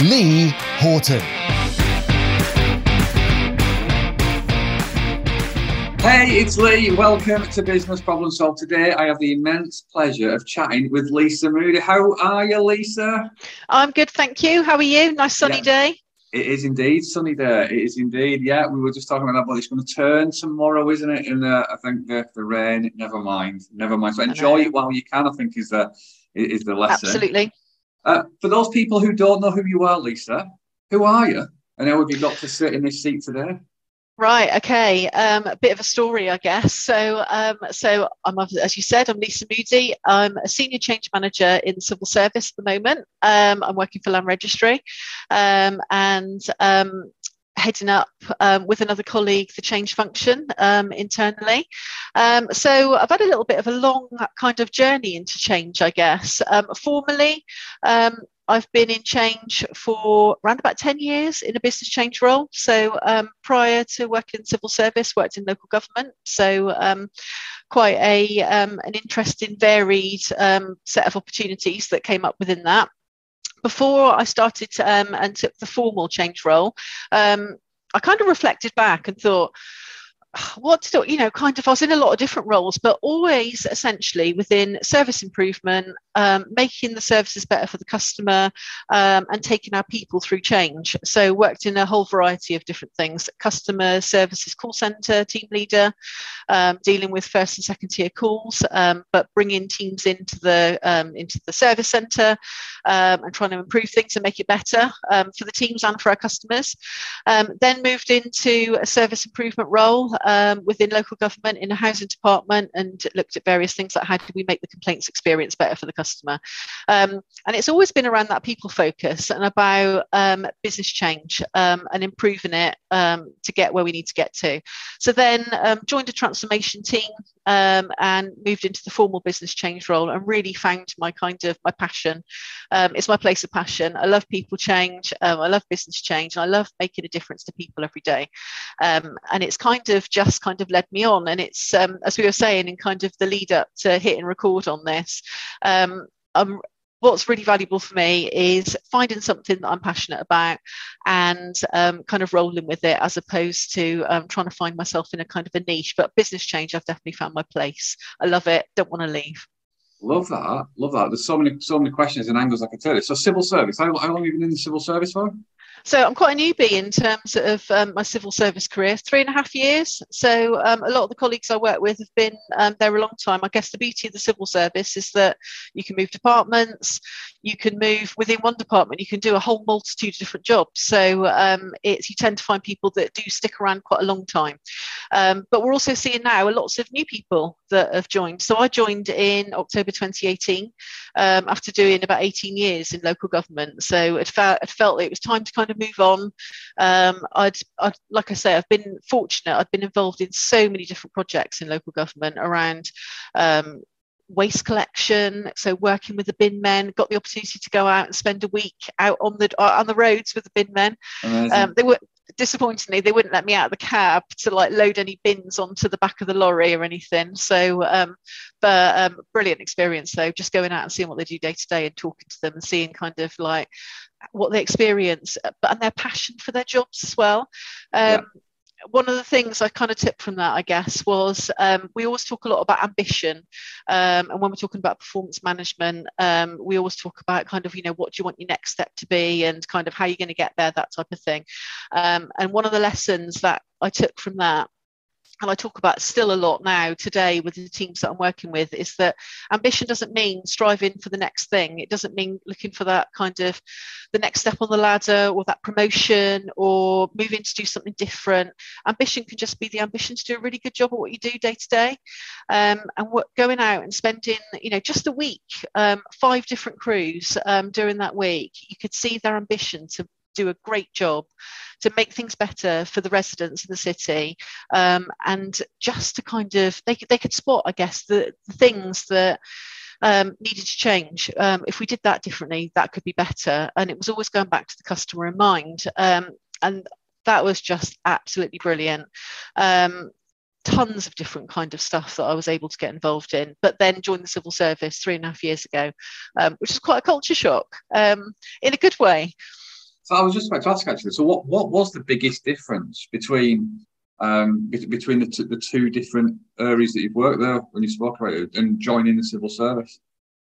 Lee Horton. Hey, it's Lee. Welcome to Business Problem Solved. Today, I have the immense pleasure of chatting with Lisa Moody. How are you, Lisa? I'm good, thank you. How are you? Nice sunny day. It is indeed sunny there. It is indeed. Yeah, we were just talking about that, but it's going to turn tomorrow, isn't it? And I think the rain. Never mind. So enjoy it while you can. I think is the lesson. Absolutely. For those people who don't know who you are, Lisa, who are you? And how have you got to sit in this seat today? Right. Okay. A bit of a story, I guess. So I'm, as you said, I'm Lisa Moody. I'm a senior change manager in civil service at the moment. I'm working for Land Registry, and heading up with another colleague the change function internally. So I've had a little bit of a long kind of journey into change, I guess. Formally, I've been in change for around about 10 years in a business change role. So prior to working in civil service, worked in local government. So quite an interesting, varied set of opportunities that came up within that. Before I started and took the formal change role, I kind of reflected back and thought, I was in a lot of different roles, but always essentially within service improvement, making the services better for the customer, and taking our people through change. So worked in a whole variety of different things: customer services, call centre, team leader, dealing with first and second tier calls, but bringing teams into the service centre and trying to improve things and make it better for the teams and for our customers. Then moved into a service improvement role within local government in a housing department, and looked at various things like how do we make the complaints experience better for the customer, and it's always been around that people focus and about business change and improving it to get where we need to get to. So then joined a transformation team and moved into the formal business change role, and really found my passion. It's my place of passion. I love people change, I love business change, and I love making a difference to people every day, and it's kind of led me on. And it's as we were saying in kind of the lead up to hitting record on this, what's really valuable for me is finding something that I'm passionate about and kind of rolling with it, as opposed to trying to find myself in a kind of a niche. But business change, I've definitely found my place. I love it, don't want to leave. Love that. There's so many questions and angles I could tell it. So civil service, how long have you been in the civil service for? So I'm quite a newbie in terms of my civil service career, 3.5 years. So a lot of the colleagues I work with have been there a long time. I guess the beauty of the civil service is that you can move departments, you can move within one department, you can do a whole multitude of different jobs. So you tend to find people that do stick around quite a long time. But we're also seeing now lots of new people that have joined. So I joined in October 2018 after doing about 18 years in local government. So it felt it was time to kind of move on. Like I say, I've been fortunate. I've been involved in so many different projects in local government around waste collection, so working with the bin men. Got the opportunity to go out and spend a week out on the roads with the bin men. They were, disappointingly, they wouldn't let me out of the cab to load any bins onto the back of the lorry or anything. So but brilliant experience though, just going out and seeing what they do day to day and talking to them and seeing kind of what they experience, and their passion for their jobs as well. One of the things I kind of took from that, I guess, was we always talk a lot about ambition, and when we're talking about performance management, we always talk about kind of, what do you want your next step to be and kind of how you're going to get there, that type of thing. And one of the lessons that I took from that, and I talk about still a lot now today with the teams that I'm working with, is that ambition doesn't mean striving for the next thing. It doesn't mean looking for that kind of the next step on the ladder or that promotion or moving to do something different. Ambition can just be the ambition to do a really good job at what you do day to day. And going out and spending, just a week, 5 different crews during that week, you could see their ambition to do a great job to make things better for the residents of the city, and just to kind of, they could spot, I guess, the things that needed to change. If we did that differently, that could be better. And it was always going back to the customer in mind. And that was just absolutely brilliant. Tons of different kind of stuff that I was able to get involved in, but then joined the civil service 3.5 years ago, which is quite a culture shock, in a good way. So I was just about to ask, actually, so what was the biggest difference between the two different areas that you've worked there when you spoke about it and joining the civil service?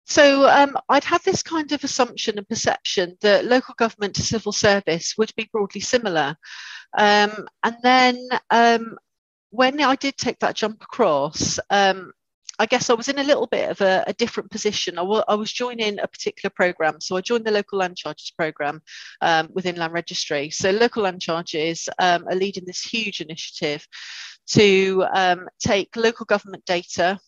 So I'd had this kind of assumption and perception that local government to civil service would be broadly similar. And then when I did take that jump across, I guess I was in a little bit of a different position. I was joining a particular programme. So I joined the local land charges programme within Land Registry. So local land charges are leading this huge initiative to take local government data,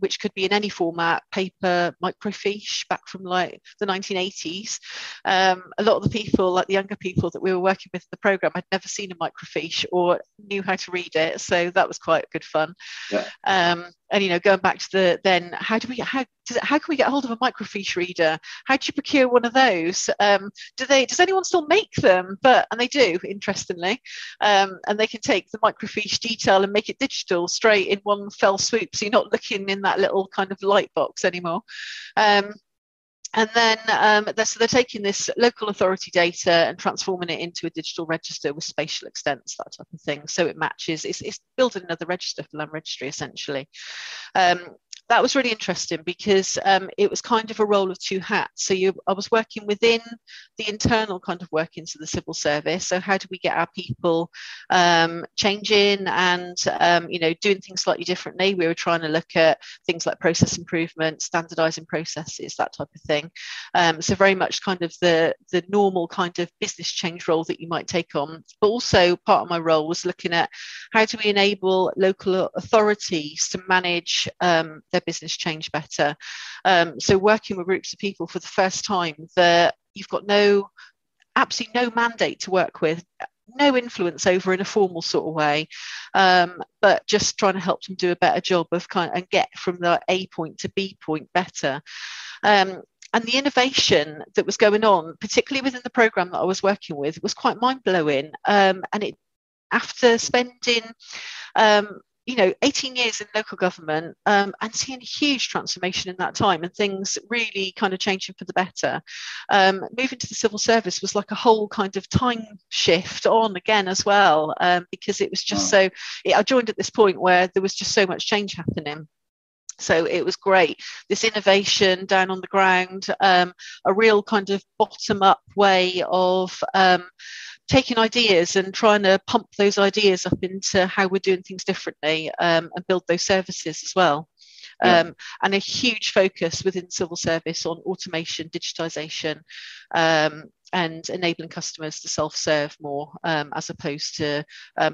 which could be in any format, paper, microfiche, back from like the 1980s. A lot of the people, like the younger people that we were working with in the programme, had never seen a microfiche or knew how to read it. So that was quite good fun. Yeah. And, you know, going back to how can we get hold of a microfiche reader? How do you procure one of those? Does anyone still make them? And they do, interestingly. And they can take the microfiche detail and make it digital straight in one fell swoop. So you're not looking in that little kind of light box anymore. And then they're taking this local authority data and transforming it into a digital register with spatial extents, that type of thing. So it matches, it's building another register for Land Registry, essentially. That was really interesting because it was kind of a role of two hats. So I was working within the internal kind of workings of the civil service. So how do we get our people changing and doing things slightly differently? We were trying to look at things like process improvement, standardising processes, that type of thing. So very much kind of the normal kind of business change role that you might take on. But also part of my role was looking at how do we enable local authorities to manage their business change better. So working with groups of people for the first time that you've got absolutely no mandate to work with, no influence over in a formal sort of way, but just trying to help them do a better job of and get from the A point to B point better. And the innovation that was going on, particularly within the programme that I was working with, was quite mind-blowing. And it, after spending 18 years in local government and seeing a huge transformation in that time and things really kind of changing for the better. Moving to the civil service was like a whole kind of time shift on again as well, because it was just I joined at this point where there was just so much change happening. So it was great. This innovation down on the ground, a real kind of bottom-up way of taking ideas and trying to pump those ideas up into how we're doing things differently and build those services as well. And a huge focus within civil service on automation, digitisation, and enabling customers to self-serve more as opposed to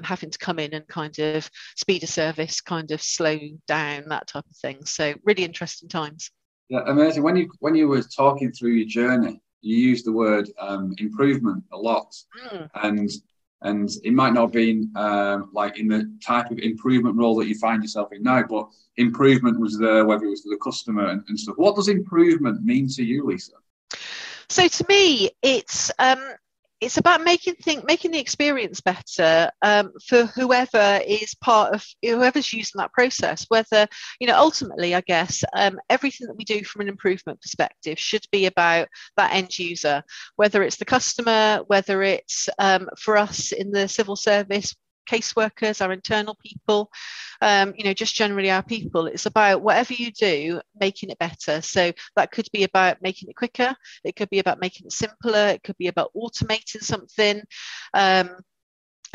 having to come in and kind of speed a service, kind of slow down, that type of thing. So really interesting times. Yeah, amazing. When you were talking through your journey, you used the word improvement a lot. And it might not have been like in the type of improvement role that you find yourself in now, but improvement was there, whether it was for the customer and stuff. What does improvement mean to you, Lisa? So to me, it's about making the experience better for whoever's using that process. Whether ultimately, I guess everything that we do from an improvement perspective should be about that end user. Whether it's the customer, whether it's for us in the civil service, caseworkers, our internal people, just generally our people. It's about whatever you do, making it better. So that could be about making it quicker. It could be about making it simpler. It could be about automating something. And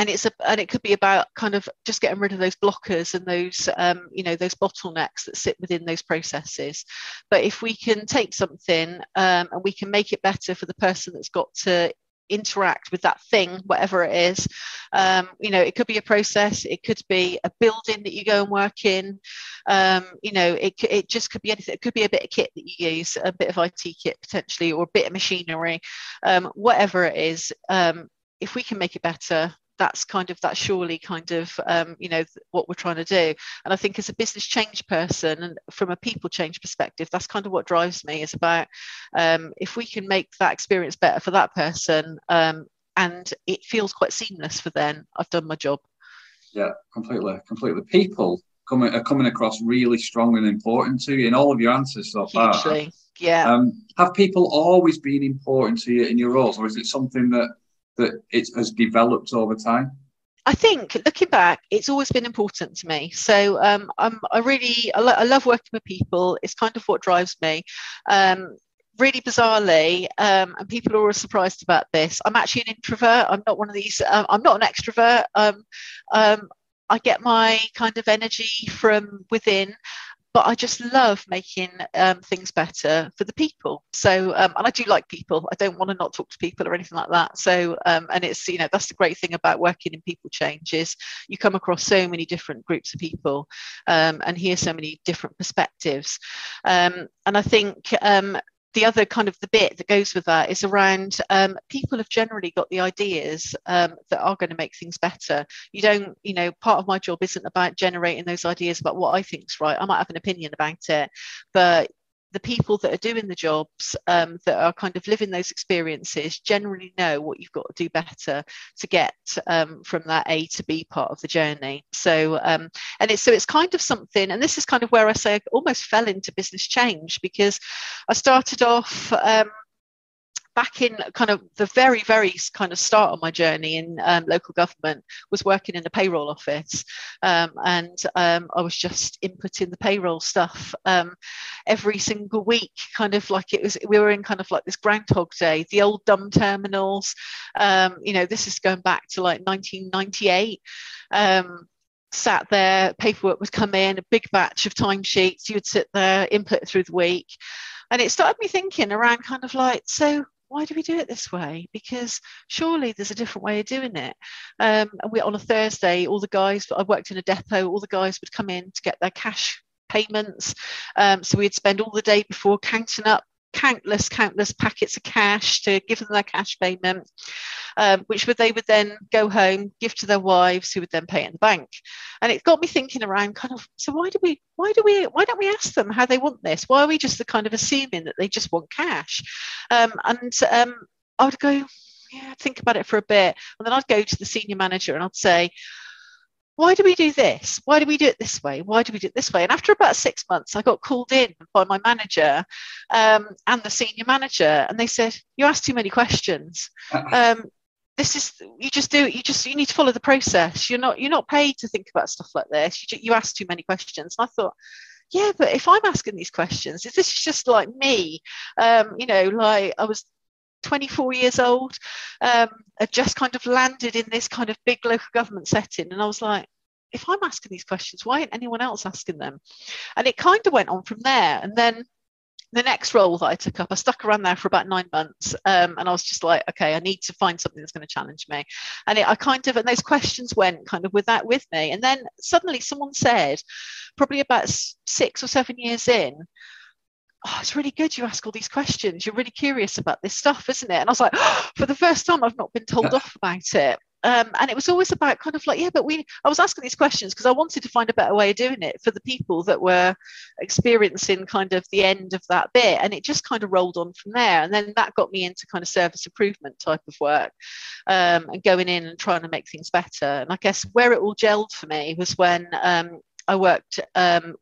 it could be about kind of just getting rid of those blockers and those bottlenecks that sit within those processes. But if we can take something and we can make it better for the person that's got to interact with that thing, whatever it is. You know, it could be a process, it could be a building that you go and work in. You know, it just could be anything. It could be a bit of kit that you use, a bit of IT kit potentially, or a bit of machinery, whatever it is. If we can make it better, that's kind of, that's surely kind of, you know, what we're trying to do. And I think as a business change person and from a people change perspective, that's kind of what drives me, is about if we can make that experience better for that person, and it feels quite seamless for them, I've done my job. Yeah, completely. People are coming across really strong and important to you in all of your answers so far. Hugely, yeah. Have people always been important to you in your roles, or is it something that it has developed over time? I think, looking back, it's always been important to me. So I love working with people. It's kind of what drives me. Really bizarrely, and people are always surprised about this, I'm actually an introvert. I'm not one of these. I'm not an extrovert. I get my kind of energy from within. But I just love making things better for the people. So, and I do like people. I don't want to not talk to people or anything like that. So, and it's, you know, that's the great thing about working in people change, is you come across so many different groups of people, and hear so many different perspectives. And I think the other kind of the bit that goes with that is around people have generally got the ideas that are going to make things better. You don't, you know, part of my job isn't about generating those ideas about what I think's right. I might have an opinion about it, but the people that are doing the jobs, that are kind of living those experiences, generally know what you've got to do better to get from that A to B part of the journey. So, it's kind of something, and this is kind of where I say I almost fell into business change, because I started off back in kind of the very, very kind of start of my journey in local government, was working in the payroll office, and I was just inputting the payroll stuff every single week, kind of like we were in kind of like this Groundhog Day, the old dumb terminals. You know, this is going back to like 1998. Sat there, paperwork would come in, a big batch of timesheets. You'd sit there, input through the week, and it started me thinking around kind of like, so why do we do it this way? Because surely there's a different way of doing it. On a Thursday, all the guys, I worked in a depot, all the guys would come in to get their cash payments. So we'd spend all the day before counting up countless packets of cash to give them their cash payment, which they would then go home, give to their wives, who would then pay it in the bank. And it got me thinking around kind of, so why don't we ask them how they want this? Why are we just the kind of assuming that they just want cash? I would go, yeah, think about it for a bit, and then I'd go to the senior manager and I'd say, why do we do this? Why do we do it this way? Why do we do it this way? And after about 6 months, I got called in by my manager and the senior manager, and they said, you asked too many questions. This is, you just do it. You need to follow the process. You're not paid to think about stuff like this. You ask too many questions. And I thought, yeah, but if I'm asking these questions, is this just like me? You know, like I was 24 years old, I just kind of landed in this kind of big local government setting, and I was like, if I'm asking these questions, why ain't anyone else asking them? And it kind of went on from there. And then the next role that I took up, I stuck around there for about 9 months, and I was just like, okay, I need to find something that's going to challenge me. And and those questions went kind of with me. And then suddenly someone said, probably about 6 or 7 years in, oh, it's really good you ask all these questions. You're really curious about this stuff, isn't it? And I was like, oh, for the first time, I've not been told off about it. And it was always about kind of like, yeah, but I was asking these questions because I wanted to find a better way of doing it for the people that were experiencing kind of the end of that bit. And it just kind of rolled on from there. And then that got me into kind of service improvement type of work, and going in and trying to make things better. And I guess where it all gelled for me was when I worked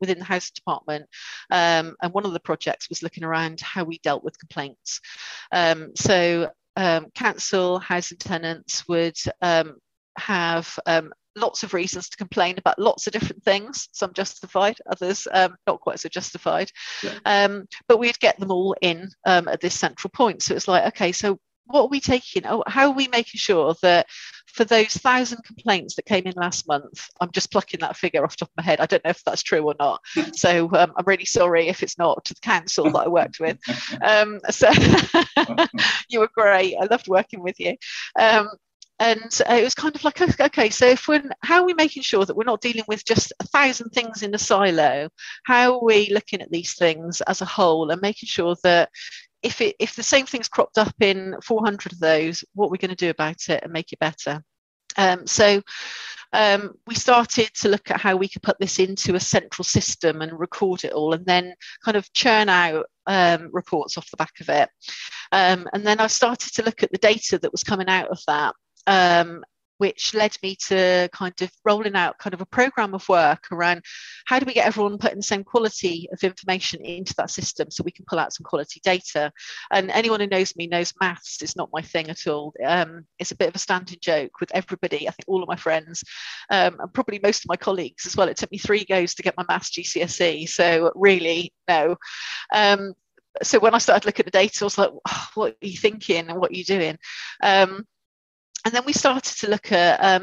within the housing department, and one of the projects was looking around how we dealt with complaints. Council housing tenants would have lots of reasons to complain about lots of different things, some justified, others not quite so justified. Yeah. But we'd get them all in at this central point. So it's like, okay, so what are we taking? How are we making sure that for those 1,000 complaints that came in last month, I'm just plucking that figure off the top of my head. I don't know if that's true or not. So I'm really sorry if it's not, to the council that I worked with. You were great. I loved working with you. And it was kind of like, okay, so if we're, how are we making sure that we're not dealing with just 1,000 things in a silo? How are we looking at these things as a whole and making sure that if the same thing's cropped up in 400 of those, what we're going to do about it and make it better? So we started to look at how we could put this into a central system and record it all and then kind of churn out reports off the back of it. And then I started to look at the data that was coming out of that, which led me to kind of rolling out kind of a program of work around how do we get everyone putting the same quality of information into that system so we can pull out some quality data. And anyone who knows me knows maths is not my thing at all. It's a bit of a standing joke with everybody, I think all of my friends, and probably most of my colleagues as well. It took me 3 goes to get my maths GCSE, so really, no. So when I started looking at the data, I was like, oh, what are you thinking and what are you doing? And then we started to look at,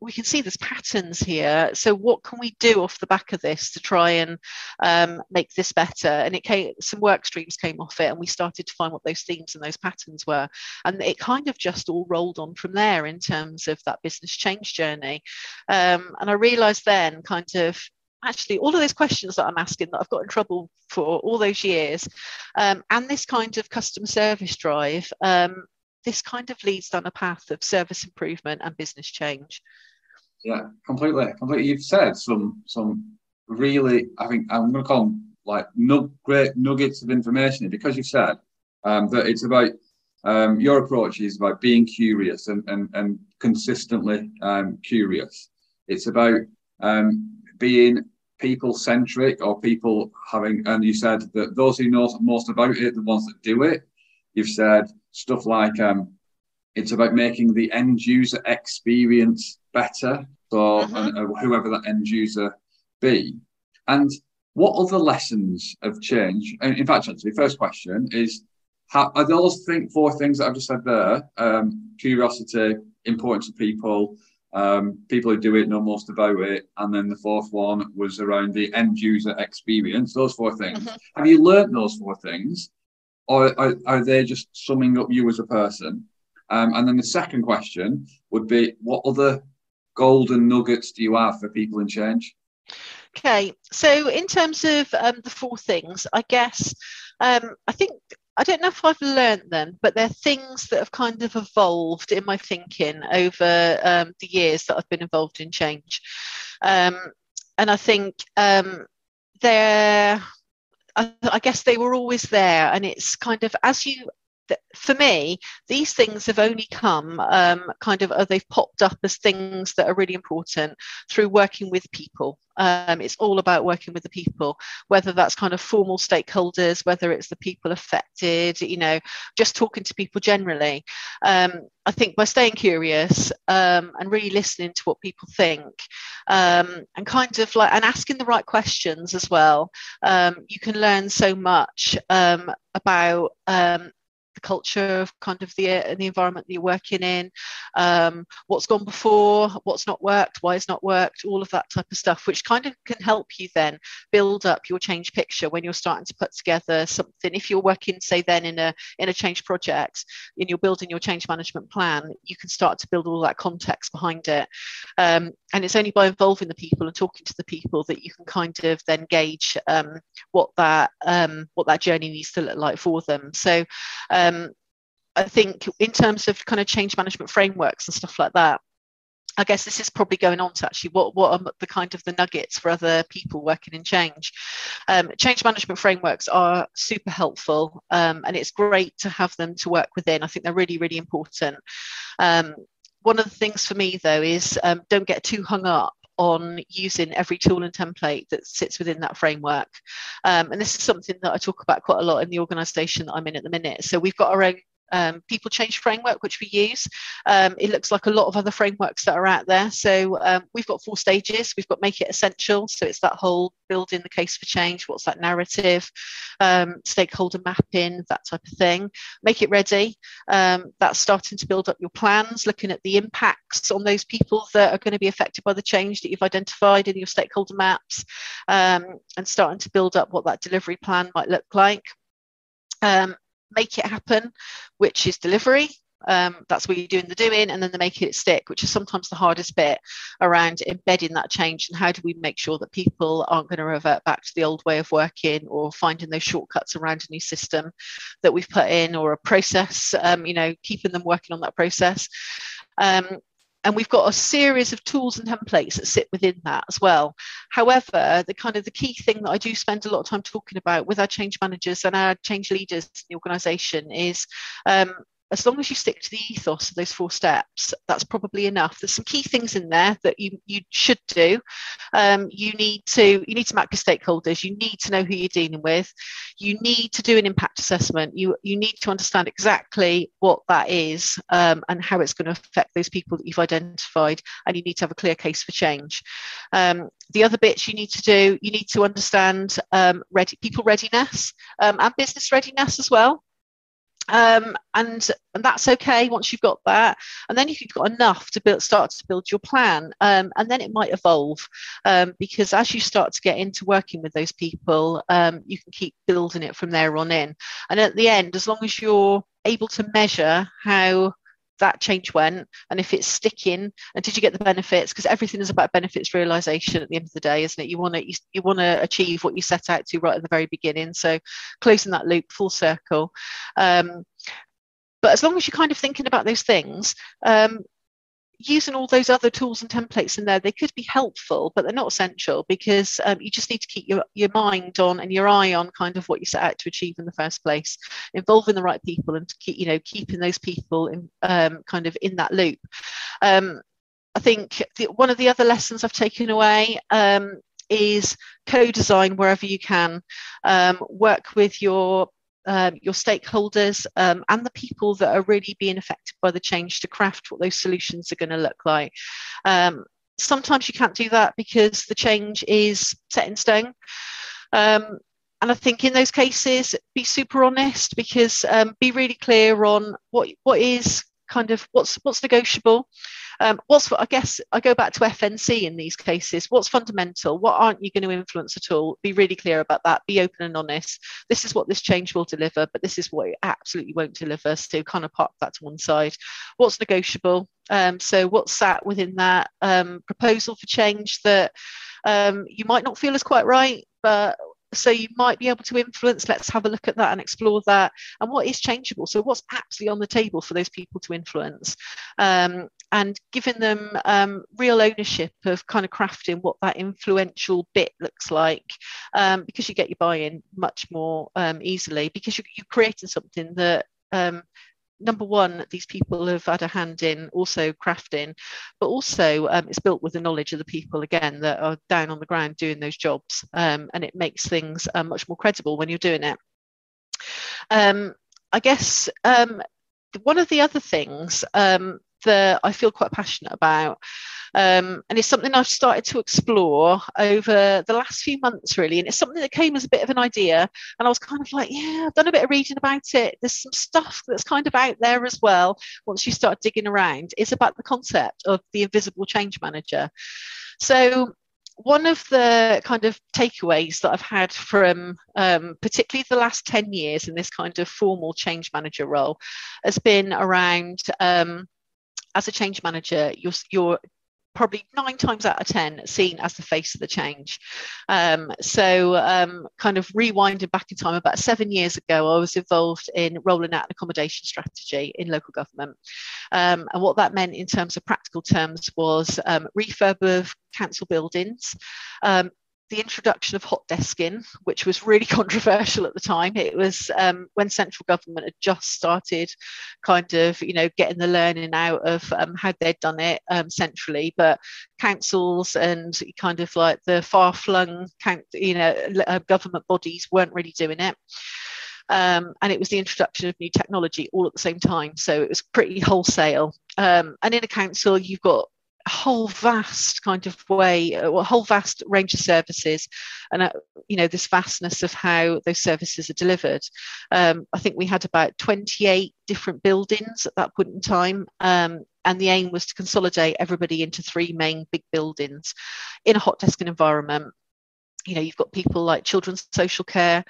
we can see there's patterns here. So what can we do off the back of this to try and make this better? And it came, some work streams came off it, and we started to find what those themes and those patterns were. And it kind of just all rolled on from there in terms of that business change journey. And I realised then kind of, actually, all of those questions that I'm asking that I've got in trouble for all those years, and this kind of customer service drive, this kind of leads down a path of service improvement and business change. Yeah, completely. You've said some really, I think I'm going to call them like great nuggets of information, because you've said that it's about your approach is about being curious and consistently curious. It's about being people-centric, or people having, and you said that those who know most about it, the ones that do it. You've said stuff like it's about making the end user experience better for whoever that end user be. And what other lessons have changed? And in fact, actually, first question is, are those 4 things that I've just said there, curiosity, importance to people, people who do it know most about it, and then the 4th one was around the end user experience, those 4 things. Have you learned those 4 things? Or are they just summing up you as a person? And then the second question would be, what other golden nuggets do you have for people in change? Okay, so in terms of the 4 things, I guess, I think, I don't know if I've learned them, but they're things that have kind of evolved in my thinking over the years that I've been involved in change. And I think they're... I guess they were always there, and it's kind of as you, for me, these things have only come kind of, they've popped up as things that are really important through working with people. It's all about working with the people, whether that's kind of formal stakeholders, whether it's the people affected, you know, just talking to people generally. I think by staying curious and really listening to what people think and kind of like, and asking the right questions as well, you can learn so much about the culture of kind of the environment that you're working in, what's gone before, what's not worked, why it's not worked, all of that type of stuff, which kind of can help you then build up your change picture when you're starting to put together something. If you're working, say, then in a change project and you're building your change management plan, you can start to build all that context behind it. And it's only by involving the people and talking to the people that you can kind of then gauge what that journey needs to look like for them. So I think in terms of kind of change management frameworks and stuff like that, I guess this is probably going on to actually what are the kind of the nuggets for other people working in change. Change management frameworks are super helpful, and it's great to have them to work within. I think they're really, really important. One of the things for me, though, is don't get too hung up on using every tool and template that sits within that framework. And this is something that I talk about quite a lot in the organisation that I'm in at the minute. So we've got our own people change framework, which we use. It looks like a lot of other frameworks that are out there. So we've got 4 stages. We've got make it essential. So it's that whole building the case for change. What's that narrative, stakeholder mapping, that type of thing. Make it ready. That's starting to build up your plans, looking at the impacts on those people that are going to be affected by the change that you've identified in your stakeholder maps, and starting to build up what that delivery plan might look like. Make it happen, which is delivery. That's where you're doing the doing, and then the making it stick, which is sometimes the hardest bit around embedding that change. And how do we make sure that people aren't going to revert back to the old way of working, or finding those shortcuts around a new system that we've put in, or a process, you know, keeping them working on that process. And we've got a series of tools and templates that sit within that as well. However, the key thing that I do spend a lot of time talking about with our change managers and our change leaders in the organisation is, as long as you stick to the ethos of those 4 steps, that's probably enough. There's some key things in there that you should do. You need to map your stakeholders. You need to know who you're dealing with. You need to do an impact assessment. You need to understand exactly what that is, and how it's going to affect those people that you've identified. And you need to have a clear case for change. The other bits you need to do, you need to understand people readiness and business readiness as well. And that's okay once you've got that, and then if you've got enough to start to build your plan, and then it might evolve, because as you start to get into working with those people, you can keep building it from there on in. And at the end, as long as you're able to measure how that change went, and if it's sticking, and did you get the benefits? Because everything is about benefits realization at the end of the day, isn't it? You want to achieve what you set out to right at the very beginning. So closing that loop, full circle. But as long as you're kind of thinking about those things, using all those other tools and templates in there, they could be helpful, but they're not essential, because you just need to keep your mind on and your eye on kind of what you set out to achieve in the first place, involving the right people, and keeping those people in, kind of in that loop. I think one of the other lessons I've taken away is co-design wherever you can. Work with your stakeholders and the people that are really being affected by the change to craft what those solutions are going to look like. Sometimes you can't do that because the change is set in stone. And I think in those cases, be super honest, because be really clear on what is kind of what's negotiable. I guess I go back to FNC in these cases. What's fundamental? What aren't you going to influence at all? Be really clear about that. Be open and honest. This is what this change will deliver, but this is what it absolutely won't deliver. So kind of park that to one side. What's negotiable? So what's sat within that proposal for change that you might not feel is quite right, but so you might be able to influence. Let's have a look at that and explore that. And what is changeable? So what's actually on the table for those people to influence? And giving them real ownership of kind of crafting what that influential bit looks like, because you get your buy-in much more easily, because you're creating something that, number one, these people have had a hand in also crafting, but also it's built with the knowledge of the people, again, that are down on the ground doing those jobs, and it makes things much more credible when you're doing it. I guess one of the other things that I feel quite passionate about, and it's something I've started to explore over the last few months, really, and it's something that came as a bit of an idea, and I was kind of like, yeah, I've done a bit of reading about it, there's some stuff that's kind of out there as well once you start digging around. It's about the concept of the invisible change manager. So one of the kind of takeaways that I've had from particularly the last 10 years in this kind of formal change manager role has been around, as a change manager, you're probably 9 times out of 10 seen as the face of the change. Kind of rewinding back in time, about 7 years ago, I was involved in rolling out an accommodation strategy in local government. And what that meant in terms of practical terms was refurb of council buildings, the introduction of hot desking, which was really controversial at the time. It was when central government had just started kind of, getting the learning out of how they'd done it centrally, but councils and kind of like the far-flung, government bodies weren't really doing it. and it was the introduction of new technology all at the same time. So it was pretty wholesale. And in a council, you've got a whole vast kind of way, a whole vast range of services, and you know, this vastness of how those services are delivered. I think we had about 28 different buildings at that point in time, and the aim was to consolidate everybody into three main big buildings in a hot desking environment. You know, you've got people like children's social care,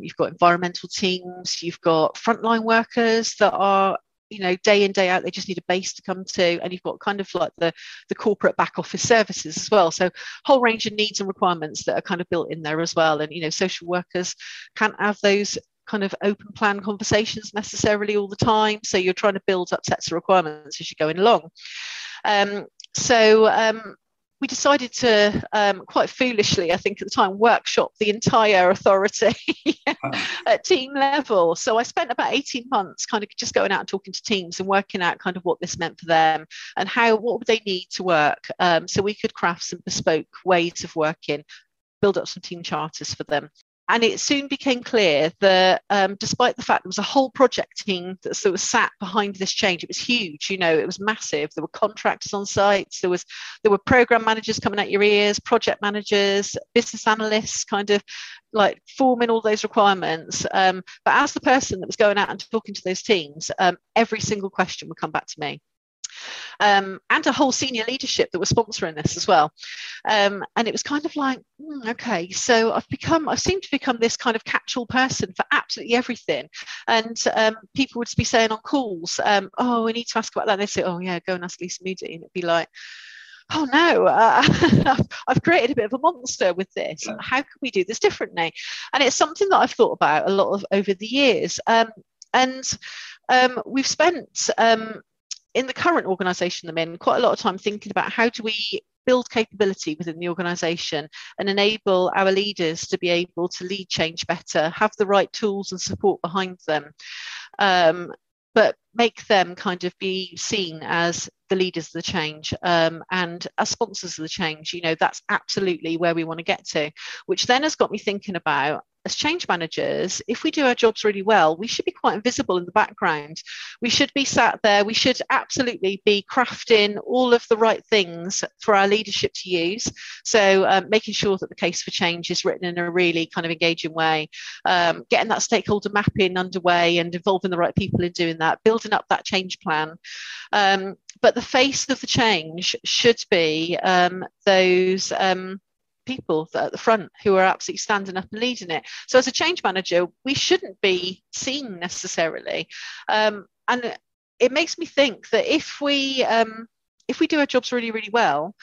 you've got environmental teams, you've got frontline workers that are, you know, day in, day out, they just need a base to come to. And you've got kind of like the corporate back office services as well. So whole range of needs and requirements that are kind of built in there as well. And, you know, social workers can't have those kind of open plan conversations necessarily all the time. So you're trying to build up sets of requirements as you're going along. We decided to, quite foolishly, I think at the time, workshop the entire authority at team level. So I spent about 18 months kind of just going out and talking to teams and working out kind of what this meant for them and what would they need to work. So we could craft some bespoke ways of working, build up some team charters for them. And it soon became clear that despite the fact there was a whole project team that was sat behind this change, it was huge, you know, it was massive. There were contractors on sites, there were program managers coming out your ears, project managers, business analysts, kind of like forming all those requirements. But as the person that was going out and talking to those teams, every single question would come back to me. And a whole senior leadership that was sponsoring this as well. And it was kind of like, okay, so I seem to become this kind of catch-all person for absolutely everything. And people would be saying on calls, oh, we need to ask about that. And they'd say, oh yeah, go and ask Lisa Moody. And it'd be like, oh no, I've created a bit of a monster with this. Yeah. How can we do this differently? And it's something that I've thought about a lot of over the years. We've spent... in the current organisation I'm in, quite a lot of time thinking about how do we build capability within the organisation and enable our leaders to be able to lead change better, have the right tools and support behind them, but make them kind of be seen as the leaders of the change and as sponsors of the change. You know, that's absolutely where we want to get to, which then has got me thinking about, as change managers, if we do our jobs really well, we should be quite invisible in the background. We should be sat there. We should absolutely be crafting all of the right things for our leadership to use. So making sure that the case for change is written in a really kind of engaging way, getting that stakeholder mapping underway and involving the right people in doing that, building up that change plan. But the face of the change should be those... people at the front who are absolutely standing up and leading it. So as a change manager, we shouldn't be seen necessarily, and it makes me think that if we do our jobs really, really well,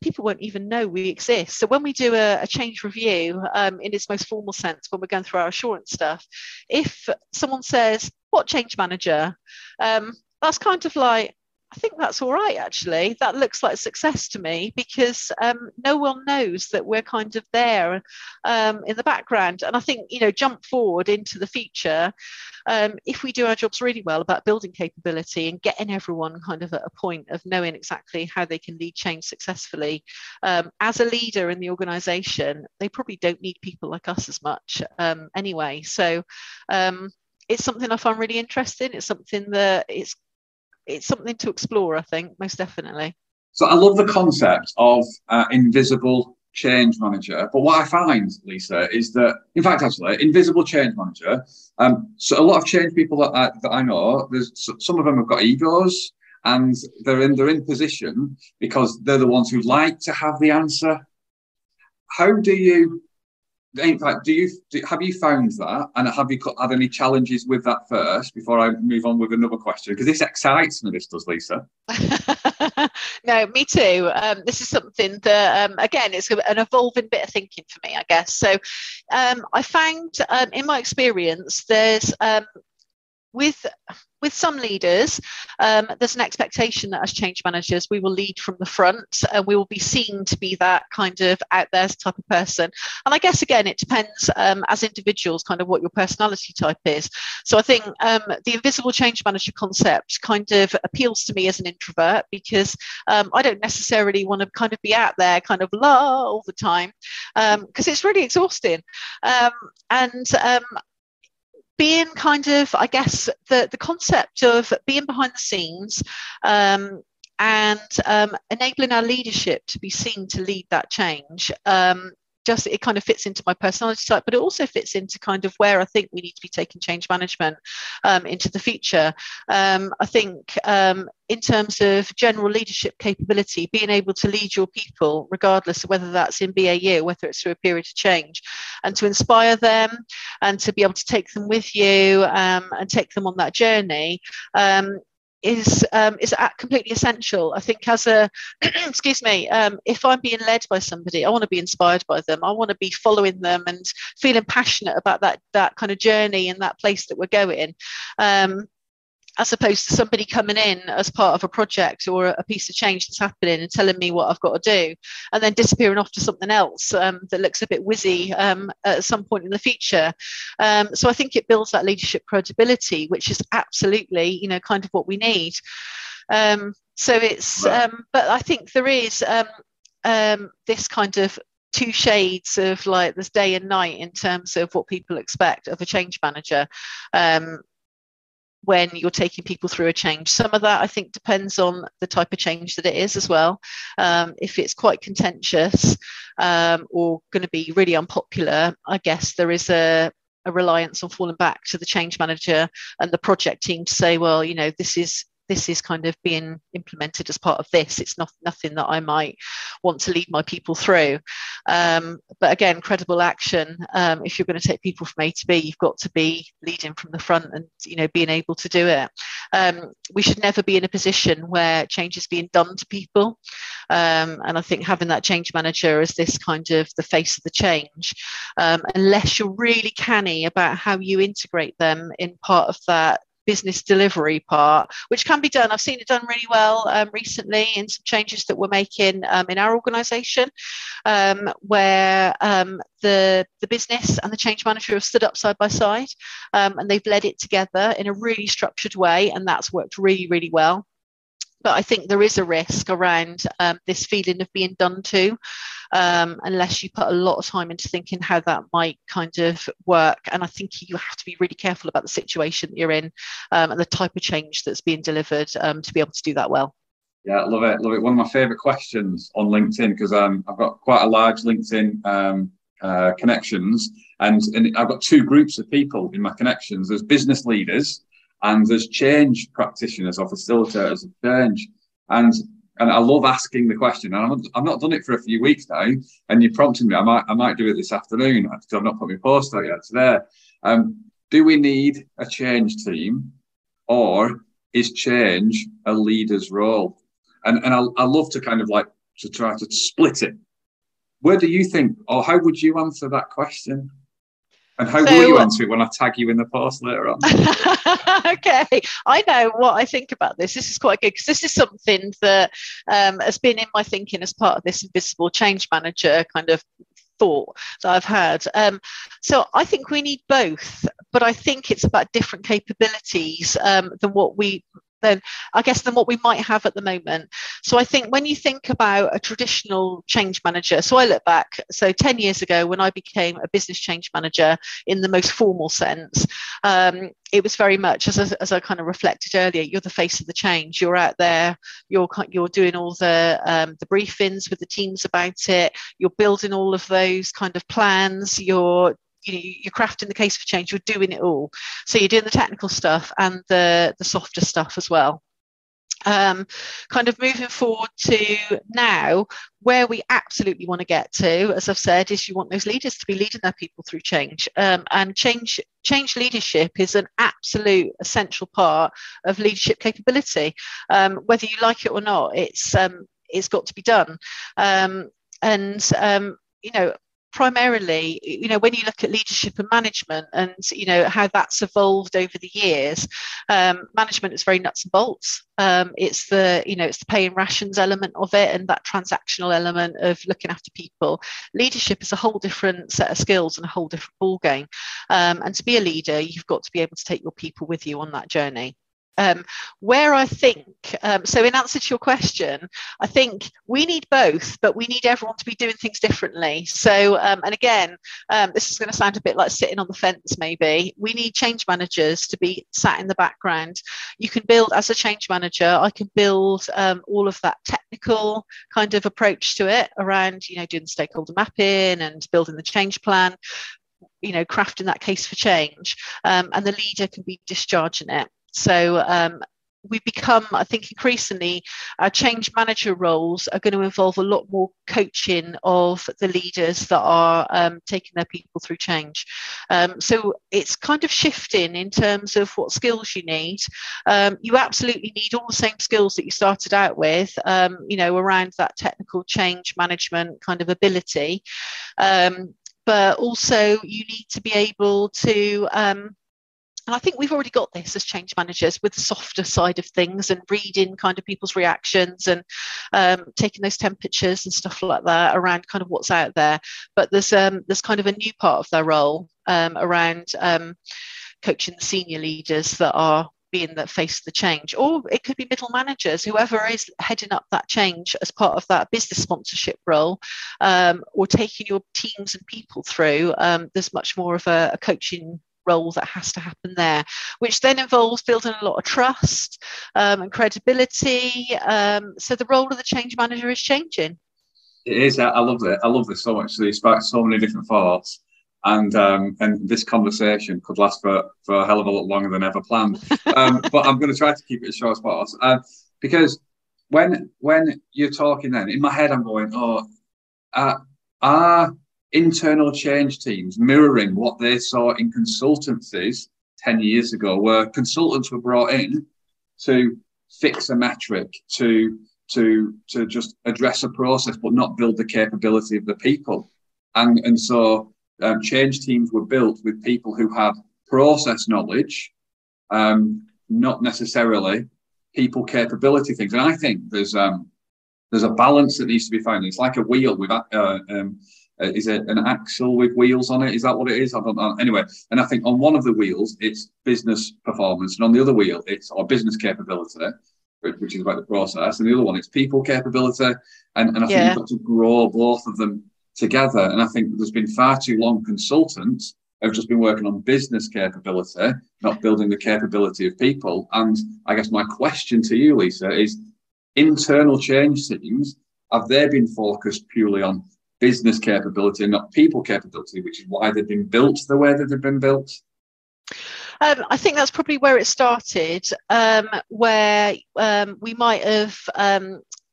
people won't even know we exist. So when we do a change review in its most formal sense, when we're going through our assurance stuff, if someone says, "What change manager?" That's kind of like, I think that's all right, actually. That looks like success to me, because no one knows that we're kind of there in the background. And I think, you know, jump forward into the future, if we do our jobs really well about building capability and getting everyone kind of at a point of knowing exactly how they can lead change successfully, as a leader in the organisation, they probably don't need people like us as much anyway. So it's something I find really interesting. It's something that it's something to explore, I think, most definitely. So I love the concept of invisible change manager. But what I find, Lisa, is that, in fact, actually, invisible change manager, so a lot of change people that I know, some of them have got egos, and they're in position because they're the ones who like to have the answer. How do you, in fact, have you found that, and have you had any challenges with that first before I move on with another question? Because this excites me, this does, Lisa. No, me too. This is something that, again, it's an evolving bit of thinking for me, I guess. So I found in my experience, there's... With some leaders, there's an expectation that as change managers, we will lead from the front and we will be seen to be that kind of out there type of person. And I guess, again, it depends as individuals kind of what your personality type is. So I think the invisible change manager concept kind of appeals to me as an introvert, because I don't necessarily want to kind of be out there kind of all the time, because it's really exhausting. being kind of, I guess, the concept of being behind the scenes and enabling our leadership to be seen to lead that change. Just it kind of fits into my personality type, but it also fits into kind of where I think we need to be taking change management into the future. I think in terms of general leadership capability, being able to lead your people, regardless of whether that's in BAU, whether it's through a period of change, and to inspire them and to be able to take them with you and take them on that journey. Is completely essential. I think as a excuse me, if I'm being led by somebody, I want to be inspired by them. I want to be following them and feeling passionate about that kind of journey and that place that we're going, as opposed to somebody coming in as part of a project or a piece of change that's happening and telling me what I've got to do and then disappearing off to something else that looks a bit whizzy at some point in the future. So I think it builds that leadership credibility, which is absolutely, kind of what we need. So it's, but I think there is this kind of two shades of like this day and night in terms of what people expect of a change manager. When you're taking people through a change, some of that I think depends on the type of change that it is as well. If it's quite contentious or going to be really unpopular, I guess there is a reliance on falling back to the change manager and the project team to say, well, this is kind of being implemented as part of this. It's not nothing that I might want to lead my people through. But again, credible action. If you're going to take people from A to B, you've got to be leading from the front and, being able to do it. We should never be in a position where change is being done to people. And I think having that change manager as this kind of the face of the change, unless you're really canny about how you integrate them in part of that business delivery part, which can be done. I've seen it done really well recently in some changes that we're making in our organisation, where the business and the change manager have stood up side by side and they've led it together in a really structured way, and that's worked really, really well. But I think there is a risk around this feeling of being done to, unless you put a lot of time into thinking how that might kind of work. And I think you have to be really careful about the situation that you're in and the type of change that's being delivered to be able to do that well. Yeah, love it, love it. One of my favourite questions on LinkedIn, because I've got quite a large LinkedIn connections, and I've got two groups of people in my connections. There's business leaders, and there's change practitioners or facilitators of change. And I love asking the question. And I've not done it for a few weeks now, and you're prompting me. I might do it this afternoon, because I've not put my post out yet today. Do we need a change team, or is change a leader's role? And I love to kind of like to try to split it. Where do you think, or how would you answer that question? And how will you answer it when I tag you in the post later on? Okay, I know what I think about this. This is quite good, because this is something that has been in my thinking as part of this invisible change manager kind of thought that I've had. So I think we need both, but I think it's about different capabilities than what we might have at the moment. So I think when you think about a traditional change manager, so I look back, so 10 years ago when I became a business change manager in the most formal sense, it was very much, as I kind of reflected earlier, you're the face of the change. You're out there, you're doing all the briefings with the teams about it. You're building all of those kind of plans. You're crafting the case for change, you're doing it all. So you're doing the technical stuff and the softer stuff as well. Kind of moving forward to now, where we absolutely want to get to, as I've said, is you want those leaders to be leading their people through change. And change leadership is an absolute essential part of leadership capability. Whether you like it or not, it's got to be done. Primarily, when you look at leadership and management and, how that's evolved over the years, management is very nuts and bolts. It's the pay and rations element of it and that transactional element of looking after people. Leadership is a whole different set of skills and a whole different ballgame. And to be a leader, you've got to be able to take your people with you on that journey. Where I think, so in answer to your question, I think we need both, but we need everyone to be doing things differently. So, and again, this is going to sound a bit like sitting on the fence maybe. We need change managers to be sat in the background. You can build, as a change manager, I can build all of that technical kind of approach to it around, you know, doing the stakeholder mapping and building the change plan, you know, crafting that case for change, and the leader can be discharging it. So we've become, I think, increasingly our change manager roles are going to involve a lot more coaching of the leaders that are taking their people through change. So it's kind of shifting in terms of what skills you need. You absolutely need all the same skills that you started out with, you know, around that technical change management kind of ability. But also you need to be able to... and I think we've already got this as change managers with the softer side of things and reading kind of people's reactions and taking those temperatures and stuff like that around kind of what's out there. But there's kind of a new part of their role around coaching the senior leaders that are being that face the change, or it could be middle managers, whoever is heading up that change as part of that business sponsorship role, or taking your teams and people through. There's much more of a coaching role that has to happen there, which then involves building a lot of trust and credibility. So the role of the change manager is changing. It is. I love it. I love this so much. So you sparked so many different thoughts, and this conversation could last for a hell of a lot longer than ever planned. But I'm going to try to keep it as short as possible, because when you're talking, then in my head I'm going, oh, internal change teams mirroring what they saw in consultancies 10 years ago, where consultants were brought in to fix a metric, to just address a process, but not build the capability of the people. And so change teams were built with people who had process knowledge, not necessarily people capability things. And I think there's a balance that needs to be found. It's like a wheel with is it an axle with wheels on it? Is that what it is? I don't know. Anyway, and I think on one of the wheels, it's business performance. And on the other wheel, it's our business capability, which is about the process. And the other one, it's people capability. And I think you've got to grow both of them together. And I think there's been far too long consultants have just been working on business capability, not building the capability of people. And I guess my question to you, Lisa, is internal change teams, have they been focused purely on business capability and not people capability, which is why they've been built the way that they've been built? I think that's probably where it started, where we might have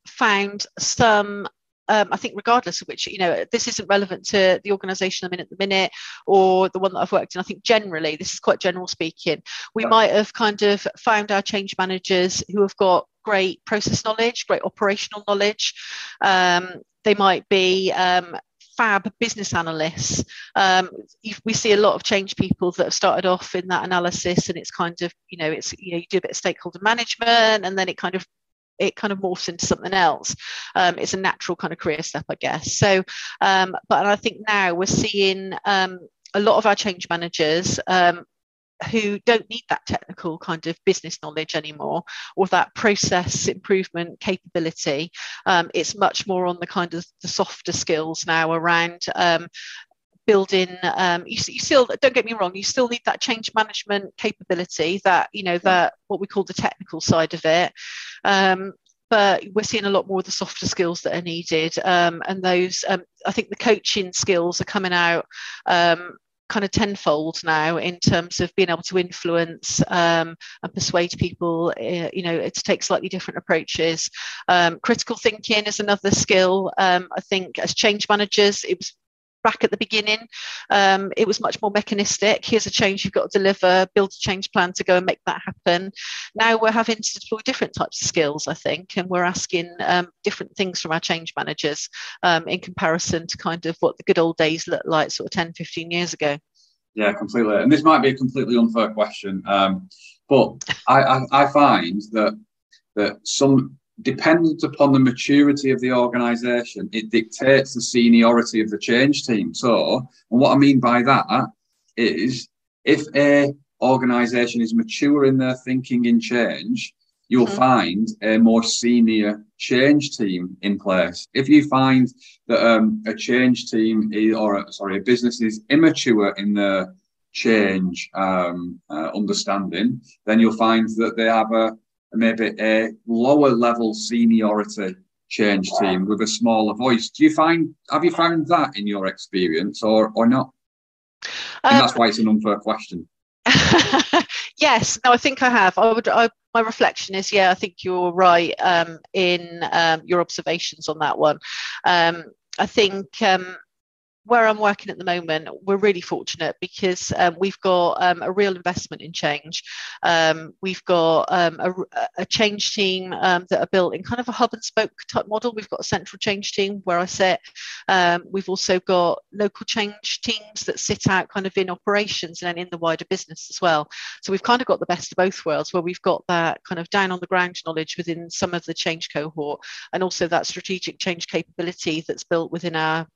found some, I think regardless of which, you know, this isn't relevant to the organisation I'm in at the minute or the one that I've worked in. I think generally, this is quite general speaking, we might have kind of found our change managers who have got great process knowledge, great operational knowledge. They might be fab business analysts. We see a lot of change people that have started off in that analysis, and it's kind of, you know, it's, you know, you do a bit of stakeholder management and then it kind of morphs into something else. It's a natural kind of career step, I guess. So, but I think now we're seeing a lot of our change managers who don't need that technical kind of business knowledge anymore, or that process improvement capability. It's much more on the kind of the softer skills now around building. You still, don't get me wrong, you still need that change management capability, that, you know, that what we call the technical side of it. But we're seeing a lot more of the softer skills that are needed, and those. I think the coaching skills are coming out. Kind of tenfold now in terms of being able to influence and persuade people, you know, to take slightly different approaches. Critical thinking is another skill. I think as change managers, it was back at the beginning, it was much more mechanistic. Here's a change you've got to deliver, build a change plan to go and make that happen. Now we're having to deploy different types of skills, I think, and we're asking different things from our change managers in comparison to kind of what the good old days looked like sort of 10, 15 years ago. Yeah, completely. And this might be a completely unfair question, but I find that some, dependent upon the maturity of the organisation, it dictates the seniority of the change team. So, and what I mean by that is, if a organization is mature in their thinking in change, you'll find a more senior change team in place. If you find that a change team a business is immature in their change understanding, then you'll find that they have maybe a lower level seniority change team with a smaller voice. Have you found that in your experience or not? And that's why it's an unfair question. Yes, no, I think I have. My reflection is, yeah, I think you're right in your observations on that one. I think where I'm working at the moment, we're really fortunate because we've got a real investment in change. We've got a change team that are built in kind of a hub and spoke type model. We've got a central change team where I sit. We've also got local change teams that sit out kind of in operations and then in the wider business as well. So we've kind of got the best of both worlds, where we've got that kind of down on the ground knowledge within some of the change cohort, and also that strategic change capability that's built within our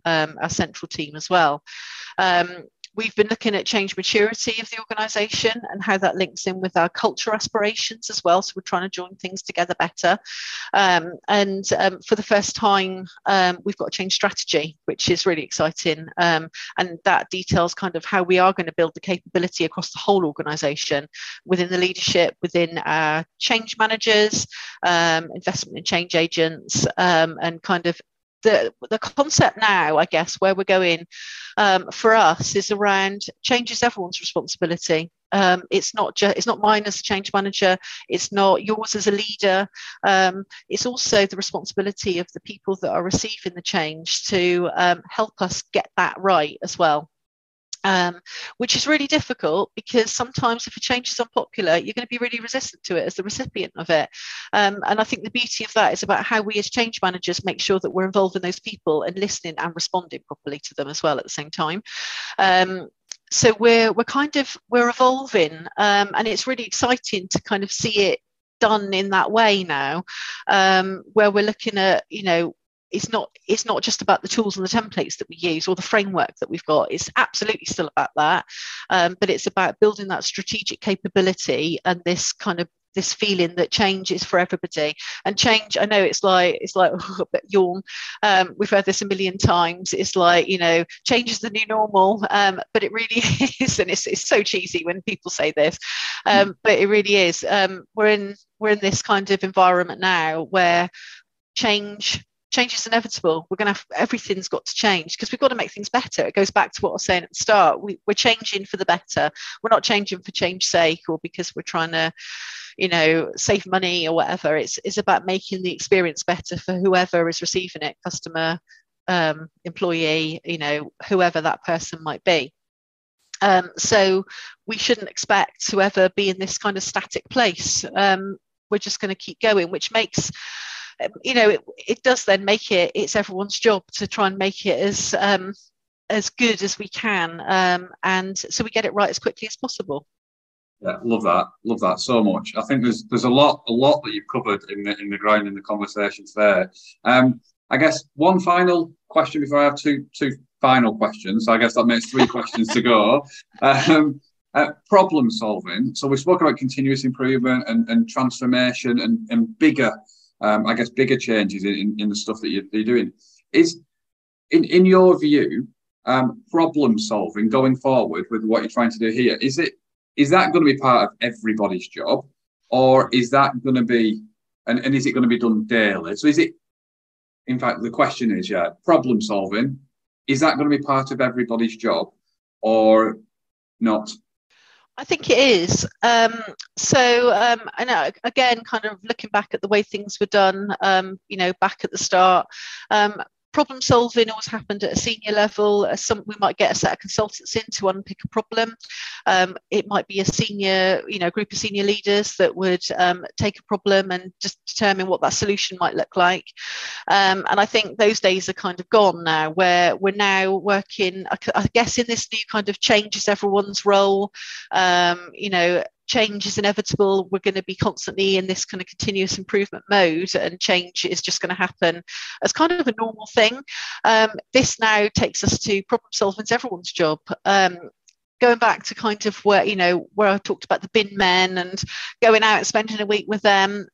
central team as well. We've been looking at change maturity of the organisation and how that links in with our culture aspirations as well. So we're trying to join things together better. For the first time, we've got a change strategy, which is really exciting. And that details kind of how we are going to build the capability across the whole organisation, within the leadership, within our change managers, investment and change agents, and kind of the concept now, I guess, where we're going for us is around change is everyone's responsibility. It's not mine as a change manager. It's not yours as a leader. It's also the responsibility of the people that are receiving the change to help us get that right as well. Which is really difficult, because sometimes if a change is unpopular, you're going to be really resistant to it as the recipient of it. And I think the beauty of that is about how we as change managers make sure that we're involving those people and listening and responding properly to them as well at the same time. So we're evolving, and it's really exciting to kind of see it done in that way now, where we're looking at, it's not just about the tools and the templates that we use or the framework that we've got. It's absolutely still about that, but it's about building that strategic capability and this feeling that change is for everybody. And change, I know it's like a bit yawn. We've heard this a million times. It's like, change is the new normal, but it really is, and it's so cheesy when people say this, but it really is. We're in this kind of environment now where change is inevitable. Everything's got to change because we've got to make things better. It goes back to what I was saying at the start. We're changing for the better. We're not changing for change's sake or because we're trying to, save money or whatever. It's about making the experience better for whoever is receiving it, customer, employee, whoever that person might be. So we shouldn't expect to ever be in this kind of static place. We're just going to keep going, which makes... it does then make it's everyone's job to try and make it as good as we can, and so we get it right as quickly as possible. Yeah, love that so much. I think there's a lot that you've covered in the ground in the conversations there. I guess one final question before I have two final questions. So I guess that makes three questions to go. Problem solving. So we spoke about continuous improvement and transformation and bigger. I guess bigger changes in the stuff that you're doing. Is, in your view, problem solving going forward with what you're trying to do here, is that going to be part of everybody's job, or is that going to be, and is it going to be done daily? So the question is, problem solving, is that going to be part of everybody's job or not? I think it is. I know, again, kind of looking back at the way things were done, back at the start, problem solving always happened at a senior level. We might get a set of consultants in to unpick a problem. It might be a senior, group of senior leaders that would take a problem and just determine what that solution might look like. And I think those days are kind of gone now, where we're now working, I guess, in this new kind of change is everyone's role. Change is inevitable. We're going to be constantly in this kind of continuous improvement mode, and change is just going to happen as kind of a normal thing. This now takes us to problem solving is everyone's job. going back to kind of where, you know, where I talked about the bin men and going out and spending a week with them,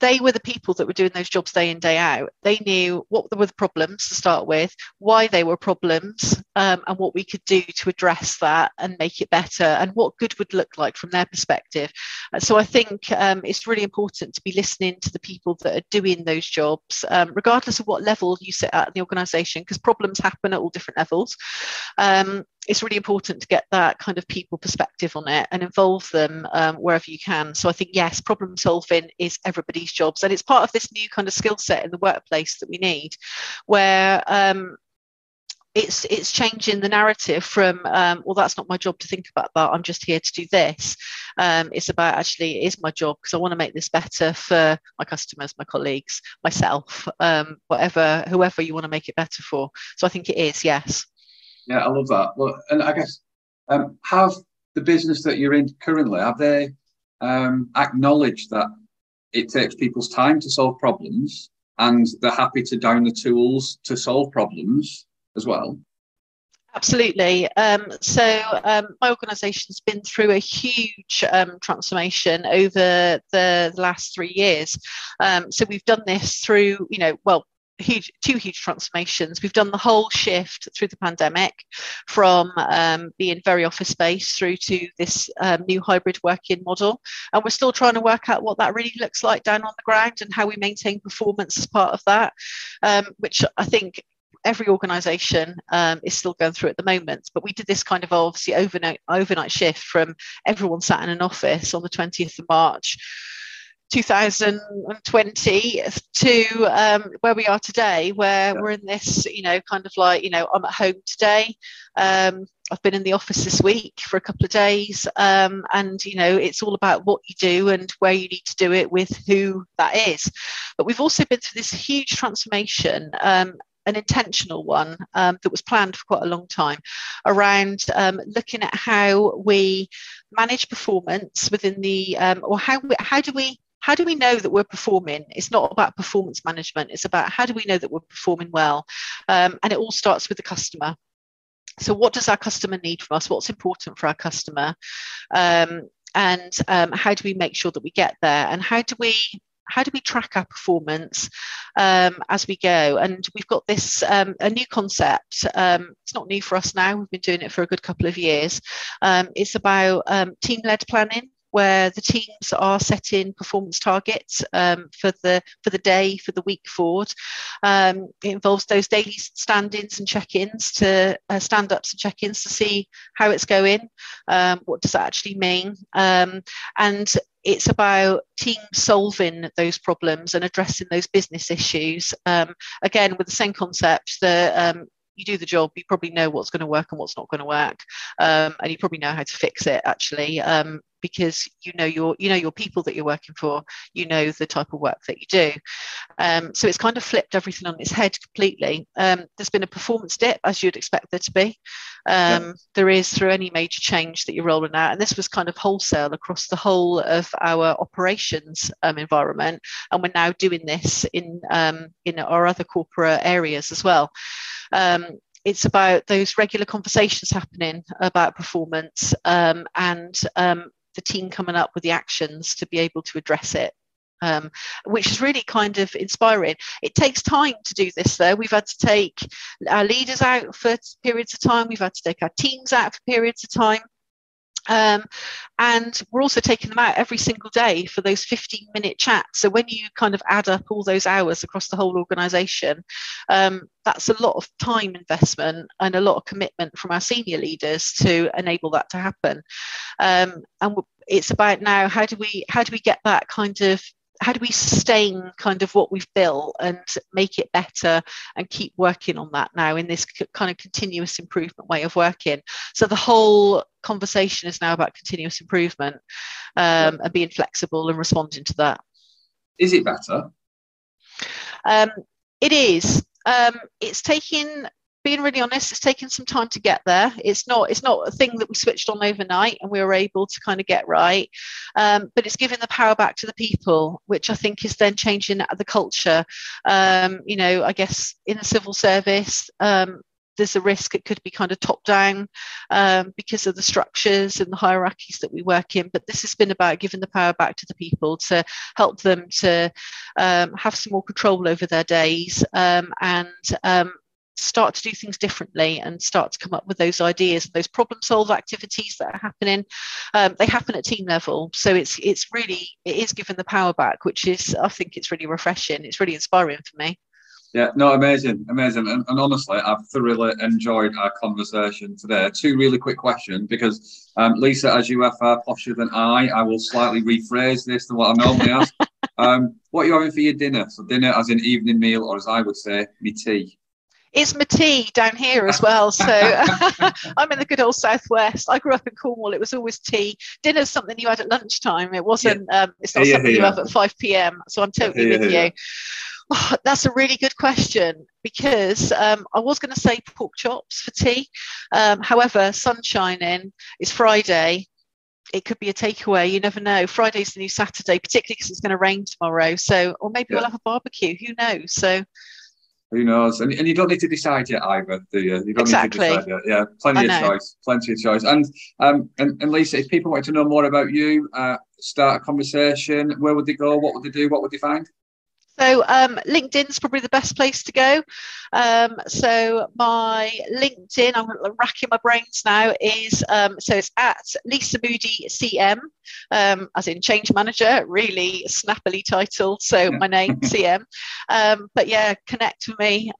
they were the people that were doing those jobs day in, day out. They knew what were the problems to start with, why they were problems, and what we could do to address that and make it better, and what good would look like from their perspective. So I think it's really important to be listening to the people that are doing those jobs, regardless of what level you sit at in the organisation, because problems happen at all different levels. It's really important to get that kind of people perspective on it and involve them wherever you can. So I think, yes, problem solving is everybody's jobs. And it's part of this new kind of skill set in the workplace that we need, where it's changing the narrative from, well, that's not my job to think about that. I'm just here to do this. It's about, actually, it is my job because I want to make this better for my customers, my colleagues, myself, whoever you want to make it better for. So I think it is, yes. Yeah, I love that. Well, and I guess have the business that you're in currently, have they acknowledged that it takes people's time to solve problems and they're happy to down the tools to solve problems as well? Absolutely. My organisation's been through a huge transformation over the last 3 years. So we've done this through, you know, well, two huge transformations. We've done the whole shift through the pandemic from being very office-based through to this new hybrid working model. And we're still trying to work out what that really looks like down on the ground and how we maintain performance as part of that, which I think every organisation is still going through at the moment. But we did this kind of obviously overnight shift from everyone sat in an office on the 20th of March, 2020 to where we are today, where we're in this, you know, kind of like, you know, I'm at home today. I've been in the office this week for a couple of days, and, you know, it's all about what you do and where you need to do it with who that is. But we've also been through this huge transformation, an intentional one that was planned for quite a long time, around looking at how we manage performance within the, or how do we know that we're performing? It's not about performance management. It's about how do we know that we're performing well? And it all starts with the customer. So what does our customer need from us? What's important for our customer? And how do we make sure that we get there? And how do we track our performance as we go? And we've got this, a new concept. It's not new for us now. We've been doing it for a good couple of years. It's about team-led planning, where the teams are setting performance targets for the day, for the week forward. It involves those daily stand-ins and check-ins to stand-ups and check-ins to see how it's going. What does that actually mean? And it's about teams solving those problems and addressing those business issues. Again, with the same concept that you do the job, you probably know what's going to work and what's not going to work, and you probably know how to fix it, actually, because you know your people that you're working for, you know the type of work that you do. So it's kind of flipped everything on its head completely. There's been a performance dip, as you'd expect there to be. There is through any major change that you're rolling out, and this was kind of wholesale across the whole of our operations environment, and we're now doing this in our other corporate areas as well. It's about those regular conversations happening about performance and the team coming up with the actions to be able to address it, which is really kind of inspiring. It takes time to do this, though. We've had to take our leaders out for periods of time. We've had to take our teams out for periods of time. And we're also taking them out every single day for those 15-minute chats. So when you kind of add up all those hours across the whole organisation, that's a lot of time investment and a lot of commitment from our senior leaders to enable that to happen. And it's about now, how do we get that kind of, how do we sustain kind of what we've built and make it better and keep working on that now in this kind of continuous improvement way of working? So the whole conversation is now about continuous improvement and being flexible and responding to that. Is it better? It is. It's taking... Being really honest, it's taken some time to get there. It's not a thing that we switched on overnight and we were able to kind of get right. But it's giving the power back to the people, which I think is then changing the culture. You know, I guess in the civil service, there's a risk it could be kind of top down because of the structures and the hierarchies that we work in. But this has been about giving the power back to the people to help them to have some more control over their days and start to do things differently and start to come up with those ideas and those problem solve activities that are happening. They happen at team level, so it is giving the power back, which is, I think, it's really refreshing. It's really inspiring for me. Yeah, no, amazing. And honestly, I've thoroughly enjoyed our conversation today. Two really quick questions, because Lisa, as you are far posher than I will slightly rephrase this than what I normally ask. What are you having for your dinner? So dinner as in evening meal, or as I would say, me tea. It's my tea down here as well. So I'm in the good old Southwest. I grew up in Cornwall. It was always tea. Dinner's something you had at lunchtime. It wasn't, yeah. It's not something you have at 5 p.m. So I'm totally with you. Oh, that's a really good question, because I was going to say pork chops for tea. However, sunshining, it's Friday. It could be a takeaway. You never know. Friday's the new Saturday, particularly because it's going to rain tomorrow. So, or maybe we'll have a barbecue. Who knows? So. Who knows? And you don't need to decide yet either, do you? You don't need to decide yet. Yeah, plenty of choice. And Lisa, if people wanted to know more about you, start a conversation, where would they go? What would they do? What would they find? So LinkedIn's probably the best place to go. So my LinkedIn, I'm racking my brains now, is so it's at Lisa Moody CM, as in change manager, really snappily titled. So my name, CM. But yeah, connect with me,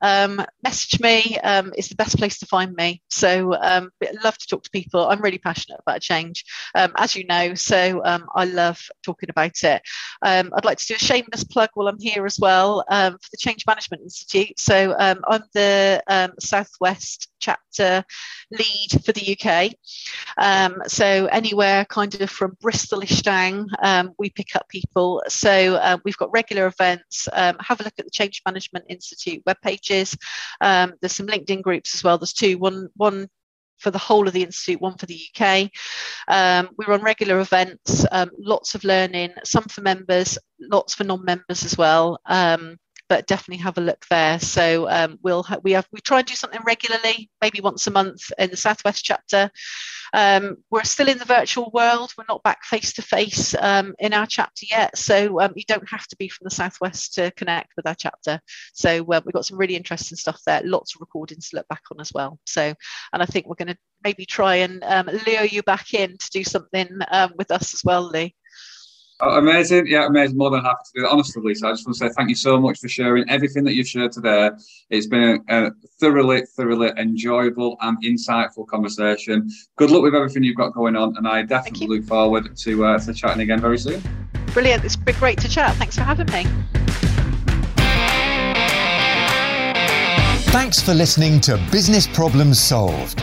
message me. It's the best place to find me. So I'd love to talk to people. I'm really passionate about change, as you know. So I love talking about it. I'd like to do a shameless plug while I'm here as well, for the Change Management Institute. So I'm the Southwest chapter lead for the UK. So anywhere kind of from Bristolish down, we pick up people. So we've got regular events. Have a look at the Change Management Institute web pages. There's some LinkedIn groups as well. There's two, one for the whole of the Institute, one for the UK. We run regular events, lots of learning, some for members, lots for non-members as well. But definitely have a look there. So we try and do something regularly, maybe once a month in the Southwest chapter. We're still in the virtual world. We're not back face-to-face in our chapter yet. So you don't have to be from the Southwest to connect with our chapter. So we've got some really interesting stuff there. Lots of recordings to look back on as well. So, and I think we're going to maybe try and lure you back in to do something with us as well, Lee. Oh, amazing. Yeah, amazing. More than happy to do that. Honestly, Lisa, I just want to say thank you so much for sharing everything that you've shared today. It's been a thoroughly enjoyable and insightful conversation. Good luck with everything you've got going on, and I definitely look forward to chatting again very soon. Brilliant. It's been great to chat. Thanks for having me. Thanks for listening to Business Problems Solved.